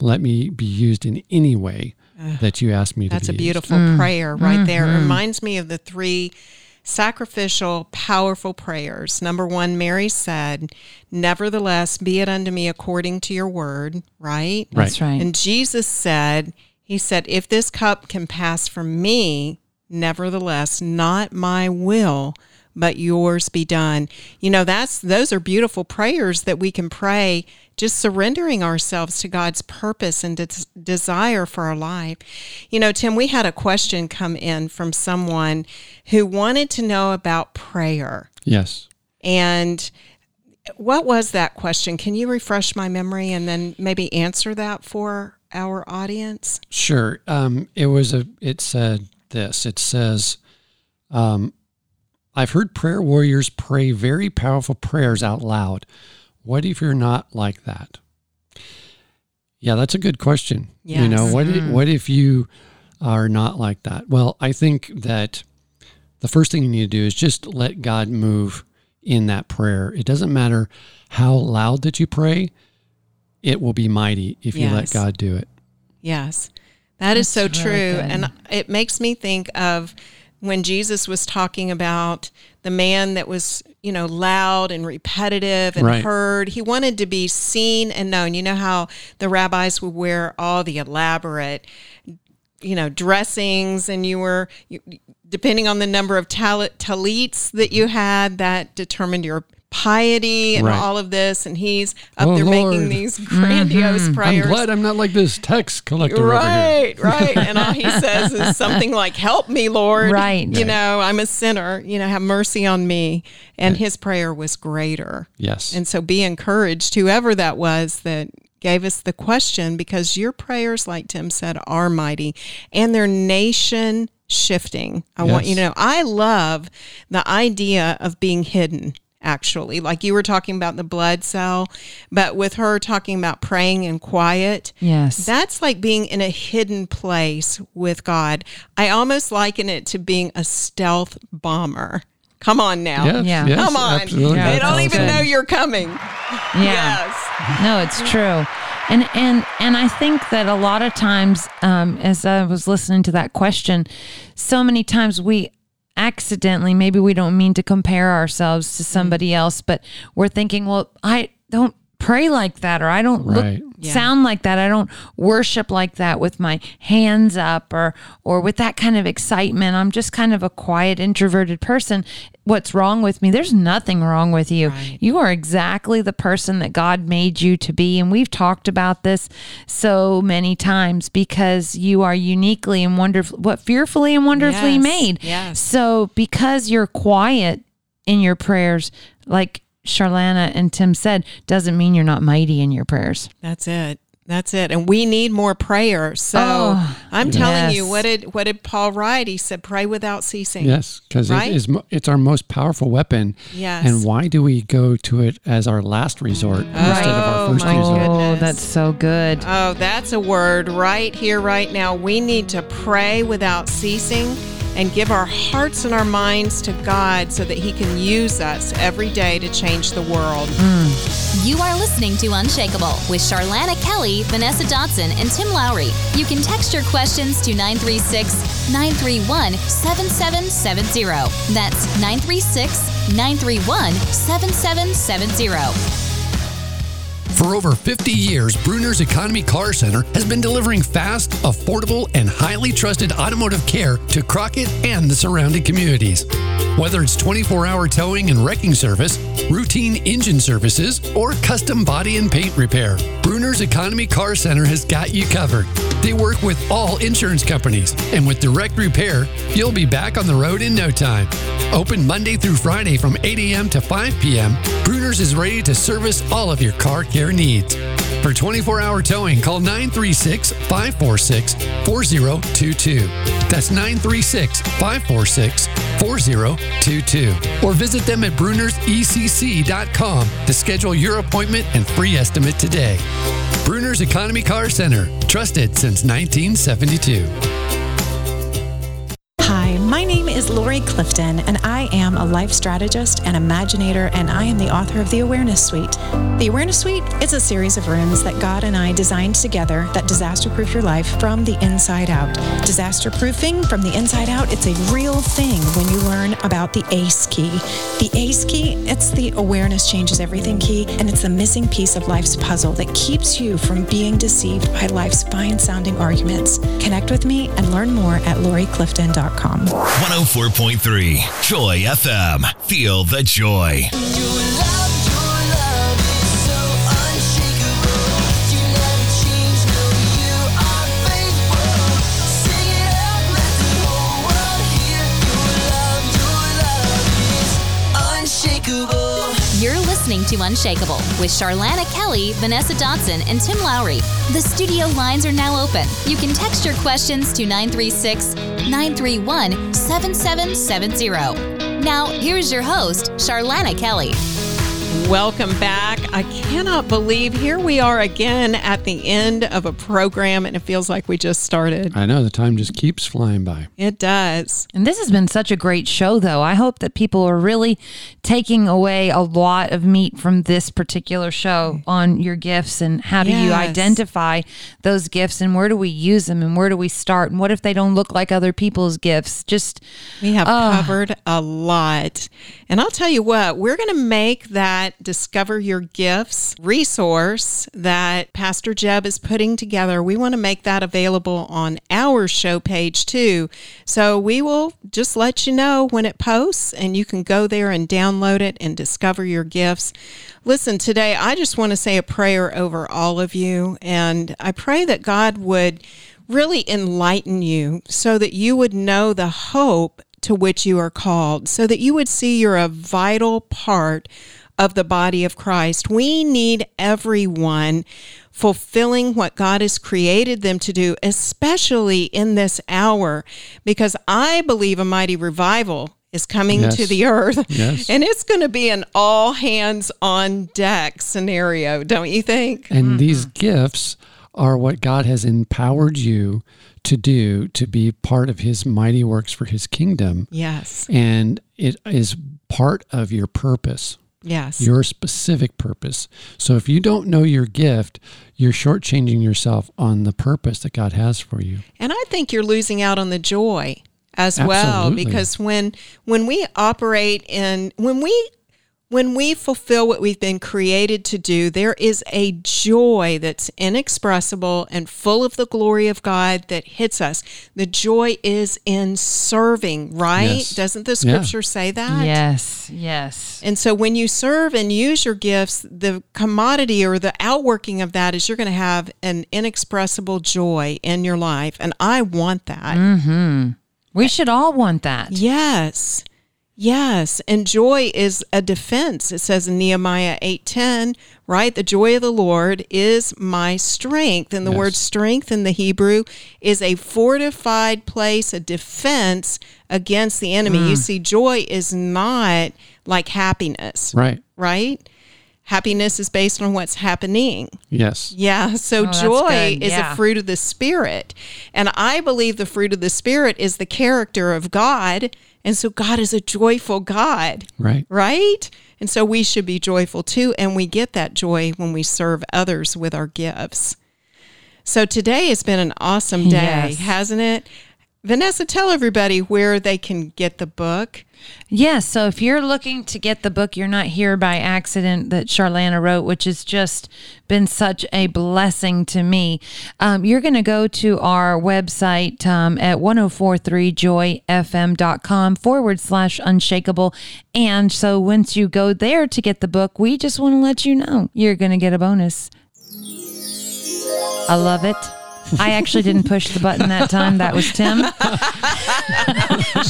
let me be used in any way uh, that you ask me to be. That's a beautiful used. prayer mm. right mm-hmm. there. It reminds me of the three sacrificial, powerful prayers. Number one, Mary said, nevertheless, be it unto me according to your word, right? That's right. And Jesus said, he said, if this cup can pass from me, nevertheless, not my will, but yours be done. You know, that's those are beautiful prayers that we can pray, just surrendering ourselves to God's purpose and des- desire for our life. You know, Tim, we had a question come in from someone who wanted to know about prayer. Yes. And what was that question? Can you refresh my memory and then maybe answer that for our audience? Sure. Um, it was a. It said this. It says, um, I've heard prayer warriors pray very powerful prayers out loud. What if you're not like that? Yeah, that's a good question. Yes. You know, what mm. if, what if you are not like that? Well, I think that the first thing you need to do is just let God move in that prayer. It doesn't matter how loud that you pray. It will be mighty if yes. you let God do it. Yes, that that's is so true. Good. And it makes me think of when Jesus was talking about the man that was you know, loud and repetitive and right. heard. He wanted to be seen and known. You know how the rabbis would wear all the elaborate, you know, dressings, and you were, you, depending on the number of tal- tallits that you had, that determined your piety and right. all of this, and he's up oh, there Lord. making these grandiose mm-hmm. prayers. I'm glad I'm not like this tax collector right, over here. Right, right. And all he says is something like, help me, Lord. Right. You right. know, I'm a sinner. You know, have mercy on me. And right. his prayer was greater. Yes. And so be encouraged, whoever that was that gave us the question, because your prayers, like Tim said, are mighty, and their nation shifting. I yes. want you to know, I love the idea of being hidden. Actually, like you were talking about the blood cell, but with her talking about praying in quiet, yes, that's like being in a hidden place with God. I almost liken it to being a stealth bomber. Come on now. Yes, yeah. Yes, come on. Absolutely. They don't awesome. even know you're coming. Yeah. Yes. No, it's true. And, and, and I think that a lot of times, um, as I was listening to that question, so many times we accidentally, maybe we don't mean to compare ourselves to somebody else, but we're thinking, well, I don't pray like that, or I don't right. look, yeah. sound like that. I don't worship like that with my hands up, or, or with that kind of excitement. I'm just kind of a quiet, introverted person. What's wrong with me? There's nothing wrong with you. Right. You are exactly the person that God made you to be. And we've talked about this so many times, because you are uniquely and wonderfully, what fearfully and wonderfully yes. made. Yes. So because you're quiet in your prayers, like Charlana and Tim said, doesn't mean you're not mighty in your prayers. That's it. That's it. And we need more prayer. So oh, I'm telling yes. you, what did what did Paul write? He said, pray without ceasing. Yes, because right? it is, it's our most powerful weapon. Yes. And why do we go to it as our last resort oh, instead of our first my resort? Oh, that's so good. Oh, that's a word right here, right now. We need to pray without ceasing, and give our hearts and our minds to God so that He can use us every day to change the world. Mm. You are listening to Unshakable with Charlana Kelly, Vanessa Dotson, and Tim Lowry. You can text your questions to nine three six, nine three one, seven seven seven zero. That's nine three six, nine three one, seven seven seven zero. For over fifty years, Bruner's Economy Car Center has been delivering fast, affordable, and highly trusted automotive care to Crockett and the surrounding communities. Whether it's twenty-four hour towing and wrecking service, routine engine services, or custom body and paint repair, Bruner's Economy Car Center has got you covered. They work with all insurance companies, and with direct repair, you'll be back on the road in no time. Open Monday through Friday from eight a.m. to five p.m., Bruner's is ready to service all of your car care needs. For twenty-four hour towing, call nine three six, five four six, four zero two two. That's nine three six, five four six, four zero two two. Or visit them at bruners e c c dot com to schedule your appointment and free estimate today. Bruner's Economy Car Center, trusted since nineteen seventy-two. Hi, my name is Lori Clifton, and I am a life strategist and imaginator, and I am the author of the Awareness Suite. The Awareness Suite is a series of rooms that God and I designed together that disaster-proof your life from the inside out. Disaster-proofing from the inside out, it's a real thing when you learn about the ACE Key. The ACE Key, it's the Awareness Changes Everything Key, and it's the missing piece of life's puzzle that keeps you from being deceived by life's fine-sounding arguments. Connect with me and learn more at Lori Clifton dot com. one oh four point three Joy F M. Feel the joy. Your love, your love is so unshakable. You never change, no, you are faithful. Sing it out, let the whole world hear. Your love, your love is unshakable. You're listening to Unshakable with Charlana Kelly, Vanessa Dotson, and Tim Lowry. The studio lines are now open. You can text your questions to nine three six, nine three one, seven seven seven zero. Now, here's your host, Charlana Kelly. Welcome back. I cannot believe here we are again at the end of a program, and it feels like we just started. I know. The time just keeps flying by. It does. And this has been such a great show, though. I hope that people are really taking away a lot of meat from this particular show on your gifts and how do yes. you identify those gifts and where do we use them and where do we start and what if they don't look like other people's gifts? Just We have uh, covered a lot. And I'll tell you what, we're going to make that Discover Your Gifts resource that Pastor Jeb is putting together. We want to make that available on our show page too. So we will just let you know when it posts and you can go there and download it and discover your gifts. Listen, today I just want to say a prayer over all of you, and I pray that God would really enlighten you so that you would know the hope to which you are called, so that you would see you're a vital part of the body of Christ. We need everyone fulfilling what God has created them to do, especially in this hour, because I believe a mighty revival is coming yes. to the earth, yes. and it's going to be an all hands on deck scenario, don't you think? And mm-hmm. these gifts are what God has empowered you to do, to be part of His mighty works for His kingdom. Yes. And it is part of your purpose. Yes. Your specific purpose. So if you don't know your gift, you're shortchanging yourself on the purpose that God has for you. And I think you're losing out on the joy as Absolutely. well, because when when we operate in, when we When we fulfill what we've been created to do, there is a joy that's inexpressible and full of the glory of God that hits us. The joy is in serving, right? Yes. Doesn't the scripture yeah. say that? Yes, yes. And so when you serve and use your gifts, the commodity or the outworking of that is you're going to have an inexpressible joy in your life. And I want that. Mm-hmm. We should all want that. Yes. Yes, and joy is a defense. It says in Nehemiah eight ten, right? The joy of the Lord is my strength. And the yes. word strength in the Hebrew is a fortified place, a defense against the enemy. Mm. You see, joy is not like happiness, right? Right? Happiness is based on what's happening. Yes. Yeah. So oh, joy is yeah. a fruit of the Spirit. And I believe the fruit of the Spirit is the character of God. And so God is a joyful God, right? Right? And so we should be joyful too, and we get that joy when we serve others with our gifts. So today has been an awesome day, yes. hasn't it? Vanessa, tell everybody where they can get the book. Yes, so if you're looking to get the book, You're Not Here by Accident, that Charlana wrote, which has just been such a blessing to me, um, you're going to go to our website um, at ten forty-three joy f m dot com forward slash unshakable. And so once you go there to get the book, we just want to let you know you're going to get a bonus. I love it. I actually didn't push the button that time. That was Tim.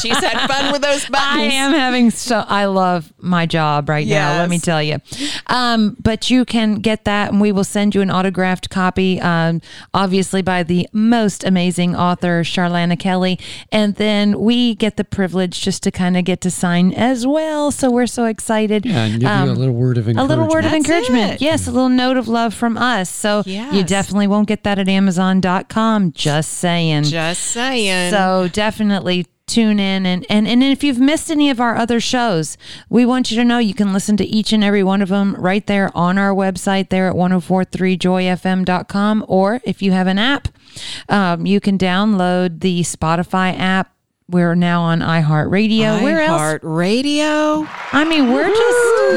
She's had fun with those buttons. I am having so, I love my job right yes. now, let me tell you. Um, but you can get that, and we will send you an autographed copy, um, obviously by the most amazing author, Charlana Kelly. And then we get the privilege just to kind of get to sign as well. So we're so excited. Yeah, and give um, you a little word of encouragement. A little word That's of encouragement. It. Yes, a little note of love from us. So yes. you definitely won't get that at Amazon dot com. Just saying. Just saying. So definitely tune in. And, and, and if you've missed any of our other shows, we want you to know you can listen to each and every one of them right there on our website there at ten forty-three joy f m dot com. Or if you have an app, um, you can download the Spotify app. We're now on iHeartRadio. I Where else? iHeartRadio. I mean, we're Woo-hoo!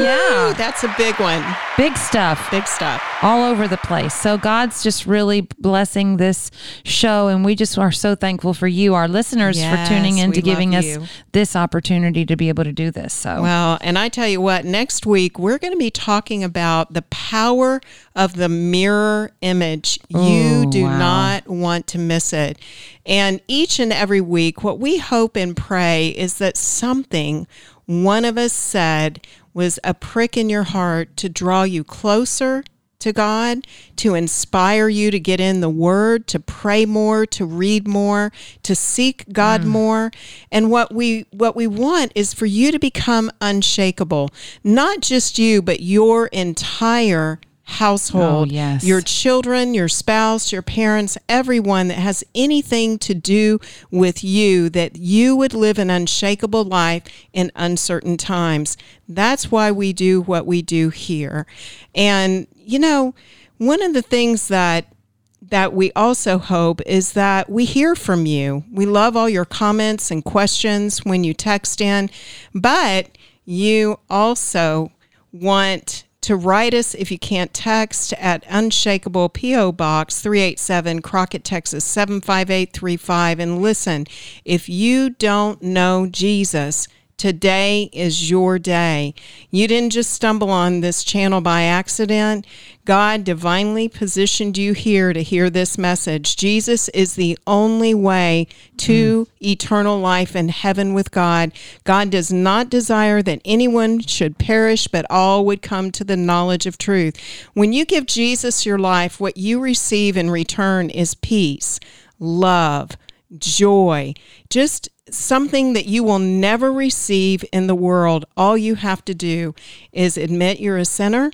just, yeah. That's a big one. Big stuff. Big stuff. All over the place. So God's just really blessing this show, and we just are so thankful for you, our listeners, yes, for tuning in to giving us you. this opportunity to be able to do this. So Well, and I tell you what, next week, we're going to be talking about the power of the mirror image. Ooh, you do wow. not want to miss it. And each and every week, what we hope and pray is that something one of us said was a prick in your heart to draw you closer to God, to inspire you to get in the Word, to pray more, to read more, to seek God mm. more. And what we what we want is for you to become unshakable. Not just you, but your entire household, oh, yes. your children, your spouse, your parents, everyone that has anything to do with you, that you would live an unshakable life in uncertain times. That's why we do what we do here. And, you know, one of the things that that we also hope is that we hear from you. We love all your comments and questions when you text in, but you also want to write us, if you can't text, at Unshakable, P O. Box three eighty-seven, Crockett, Texas seven five eight three five. And listen, if you don't know Jesus, today is your day. You didn't just stumble on this channel by accident. God divinely positioned you here to hear this message. Jesus is the only way to mm. eternal life in heaven with God. God does not desire that anyone should perish, but all would come to the knowledge of truth. When you give Jesus your life, what you receive in return is peace, love, joy, just something that you will never receive in the world. All you have to do is admit you're a sinner,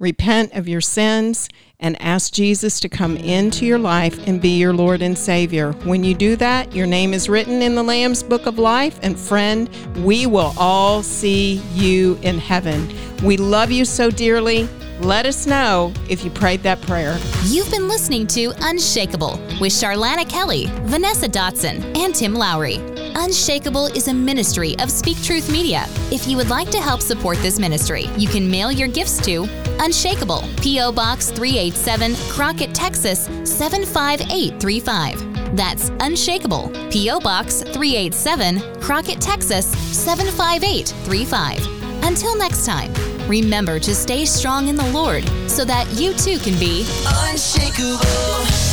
repent of your sins, and ask Jesus to come into your life and be your Lord and Savior. When you do that, your name is written in the Lamb's Book of Life. And friend, we will all see you in heaven. We love you so dearly. Let us know if you prayed that prayer. You've been listening to Unshakable with Charlana Kelly, Vanessa Dotson, and Tim Lowry. Unshakable is a ministry of Speak Truth Media. If you would like to help support this ministry, you can mail your gifts to Unshakable, P O. Box three eighty-seven, Crockett, Texas seven five eight three five. That's Unshakable, P O. Box three eighty-seven, Crockett, Texas seven five eight three five. Until next time, remember to stay strong in the Lord so that you too can be unshakable.